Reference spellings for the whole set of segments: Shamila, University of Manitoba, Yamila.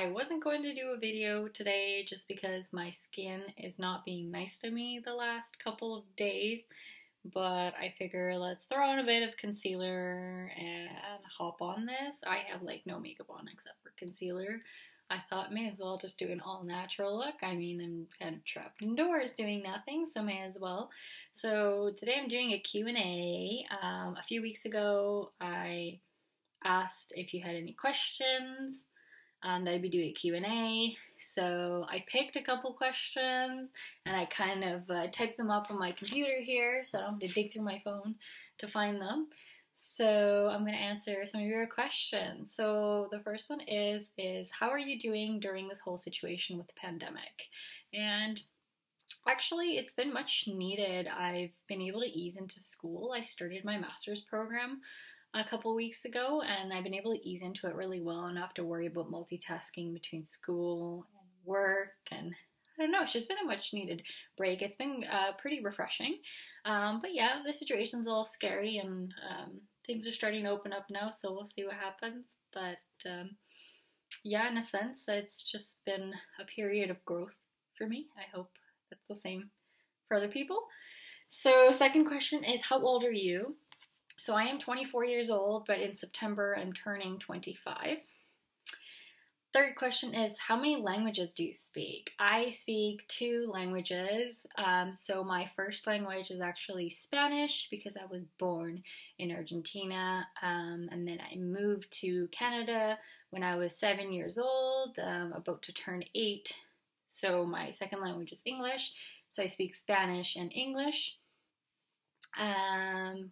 I wasn't going to do a video today just because my skin is not being nice to me the last couple of days, but I figure let's throw on a bit of concealer and hop on this. I have like no makeup on except for concealer. I thought may as well just do an all natural look. I mean, I'm kind of trapped indoors doing nothing, so may as well. So today I'm doing a Q&A. A few weeks ago I asked if you had any questions that I'd be doing a Q&A. So I picked a couple questions and I kind of typed them up on my computer here so I don't have to dig through my phone to find them. So I'm going to answer some of your questions. So the first one is how are you doing during this whole situation with the pandemic? And actually it's been much needed. I've been able to ease into school. I started my master's program a couple weeks ago and I've been able to ease into it really well and not have to worry about multitasking between school and work, and I don't know, it's just been a much needed break. It's been pretty refreshing. But yeah, the situation's a little scary and things are starting to open up now, so we'll see what happens. But yeah, in a sense, it's just been a period of growth for me. I hope that's the same for other people. So second question is, how old are you? So I am 24 years old, but in September I'm turning 25. Third question is, how many languages do you speak? I speak 2 languages. So my first language is actually Spanish because I was born in Argentina. And then I moved to Canada when I was 7 years old, about to turn 8. So my second language is English. So I speak Spanish and English.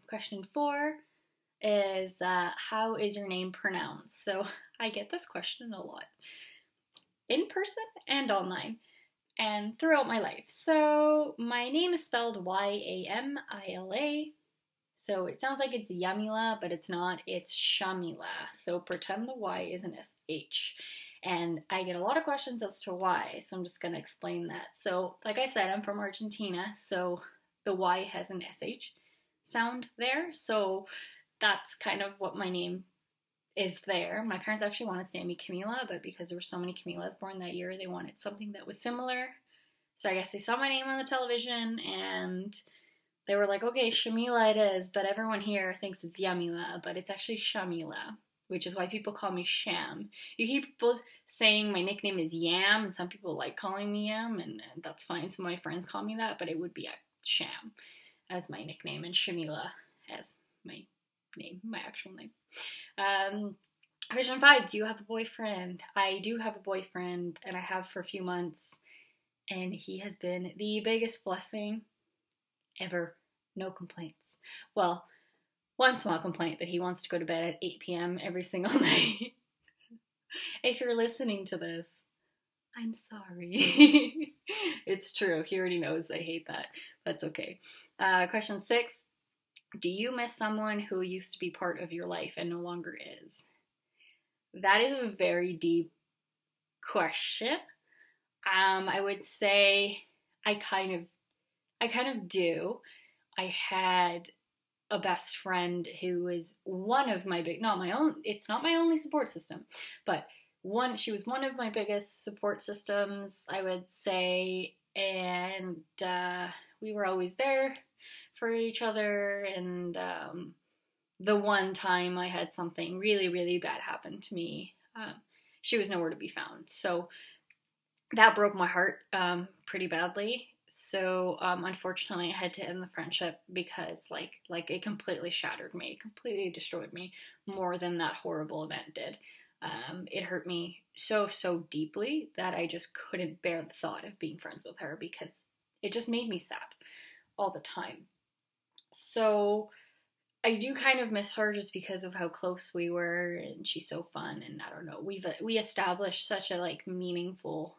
Question 4. Is how is your name pronounced? So I get this question a lot in person and online and throughout my life. So my name is spelled Y-A-M-I-L-A. So it sounds like it's Yamila, but it's not. It's Shamila. So pretend the Y is an S-H. And I get a lot of questions as to why, so I'm just going to explain that. So like I said, I'm from Argentina, so the Y has an S-H sound there. So that's kind of what my name is there. My parents actually wanted to name me Camila, but because there were so many Camilas born that year, they wanted something that was similar. So I guess they saw my name on the television and they were like, okay, Shamila it is, but everyone here thinks it's Yamila, but it's actually Shamila, which is why people call me Sham. You hear people saying my nickname is Yam, and some people like calling me Yam, and that's fine. Some of my friends call me that, but it would be Sham as my nickname and Shamila as my name, my actual name. Question 5, do you have a boyfriend? I do have a boyfriend, and I have for a few months, and he has been the biggest blessing ever. No complaints. Well, one small complaint, that he wants to go to bed at 8 p.m. every single night. If you're listening to this, I'm sorry. It's true. He already knows I hate that. That's okay. Question 6. Do you miss someone who used to be part of your life and no longer is? That is a very deep question. I would say I kind of do. I had a best friend who was one of my it's not my only support system, but she was one of my biggest support systems, I would say, and we were always there for each other, and the one time I had something really, really bad happen to me, she was nowhere to be found. So that broke my heart pretty badly. So unfortunately, I had to end the friendship because like it completely shattered me, it completely destroyed me more than that horrible event did. It hurt me so, so deeply that I just couldn't bear the thought of being friends with her because it just made me sad all the time. So I do kind of miss her just because of how close we were, and she's so fun, and I don't know, we established such a like meaningful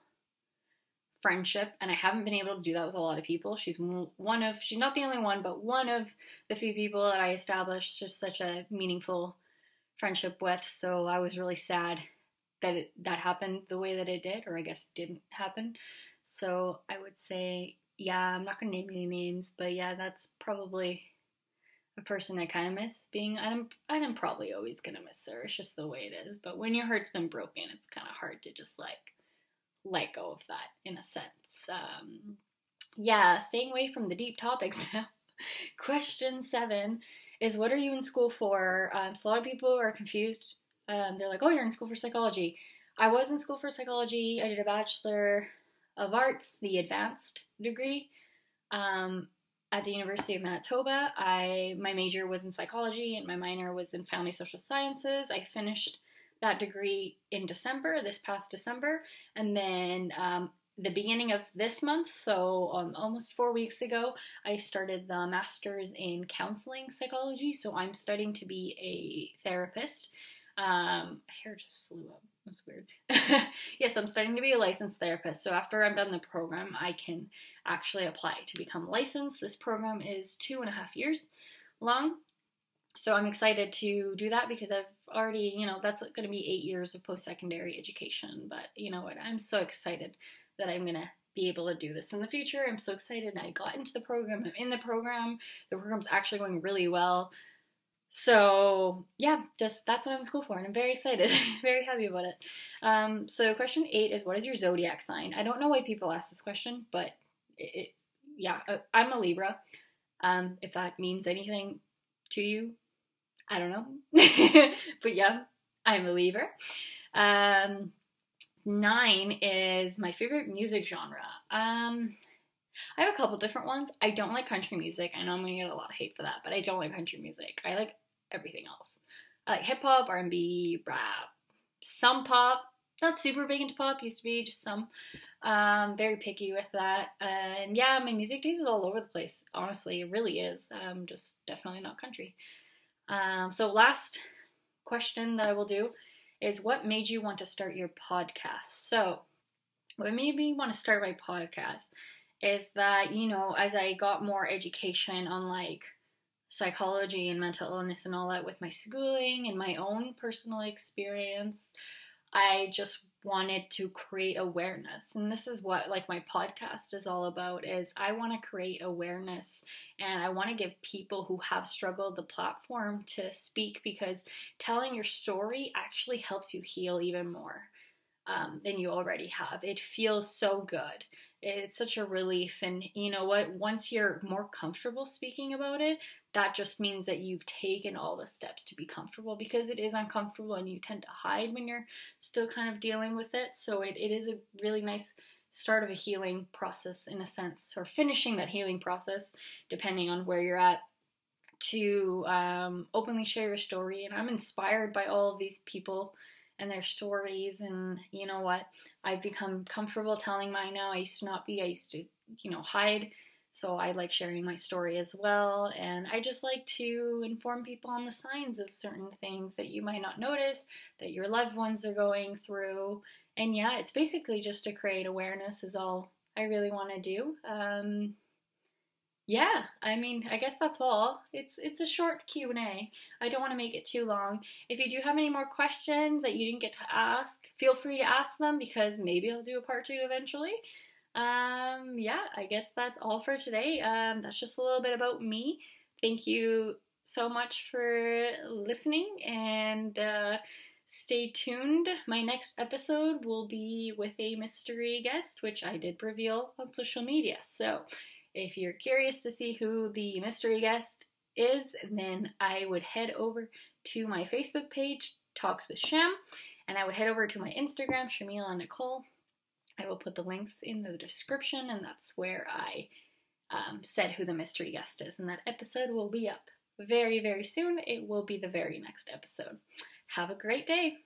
friendship, and I haven't been able to do that with a lot of people. She's not the only one, but one of the few people that I established just such a meaningful friendship with. So I was really sad that that happened the way that it did, or I guess didn't happen. So I would say, yeah, I'm not going to name any names, but yeah, that's probably a person I kind of miss being, and I'm probably always going to miss her. It's just the way it is. But when your heart's been broken, it's kind of hard to just like let go of that in a sense. Yeah, staying away from the deep topics now. Question 7 is, what are you in school for? So a lot of people are confused. They're like, oh, you're in school for psychology. I was in school for psychology. I did a Bachelor of Arts, the advanced degree, at the University of Manitoba. My major was in psychology and my minor was in family social sciences. I finished that degree in December, this past December, and then the beginning of this month, so almost 4 weeks ago, I started the master's in counseling psychology, so I'm studying to be a therapist. Hair just flew up. That's weird. Yes, I'm starting to be a licensed therapist. So after I'm done the program, I can actually apply to become licensed. This program is 2.5 years long. So I'm excited to do that because I've already, you know, that's going to be 8 years of post-secondary education. But you know what? I'm so excited that I'm going to be able to do this in the future. I'm so excited. I got into the program. I'm in the program. The program's actually going really well. So yeah, just that's what I'm in school for, and I'm very excited, very happy about it. So question 8 is, what is your zodiac sign? I don't know why people ask this question, but yeah, I'm a Libra. If that means anything to you, I don't know. But yeah, I'm a Libra. 9 is my favorite music genre. I have a couple different ones. I don't like country music. I know I'm going to get a lot of hate for that, but I don't like country music. I like everything else. I like hip-hop, R&B, rap, some pop. Not super big into pop. Used to be, just some. Very picky with that. And yeah, my music taste is all over the place. Honestly, it really is. Just definitely not country. So last question that I will do is, what made you want to start your podcast? So what made me want to start my podcast is that, you know, as I got more education on like psychology and mental illness and all that with my schooling and my own personal experience, I just wanted to create awareness. And this is what like my podcast is all about, is I want to create awareness and I want to give people who have struggled the platform to speak, because telling your story actually helps you heal even more than you already have. It feels so good. It's such a relief, and you know what, once you're more comfortable speaking about it, that just means that you've taken all the steps to be comfortable, because it is uncomfortable and you tend to hide when you're still kind of dealing with it. So it is a really nice start of a healing process in a sense, or finishing that healing process depending on where you're at, to openly share your story. And I'm inspired by all of these people and their stories, and you know what, I've become comfortable telling mine now. I used to not be. I used to, you know, hide. So I like sharing my story as well, and I just like to inform people on the signs of certain things that you might not notice that your loved ones are going through. And yeah, it's basically just to create awareness is all I really want to do. Yeah, I mean, I guess that's all. It's a short Q&A. I don't want to make it too long. If you do have any more questions that you didn't get to ask, feel free to ask them, because maybe I'll do a part 2 eventually. Yeah, I guess that's all for today. That's just a little bit about me. Thank you so much for listening, and stay tuned. My next episode will be with a mystery guest, which I did reveal on social media. So if you're curious to see who the mystery guest is, then I would head over to my Facebook page, Talks with Sham, and I would head over to my Instagram, Shamila Nicole. I will put the links in the description, and that's where I said who the mystery guest is. And that episode will be up very, very soon. It will be the very next episode. Have a great day.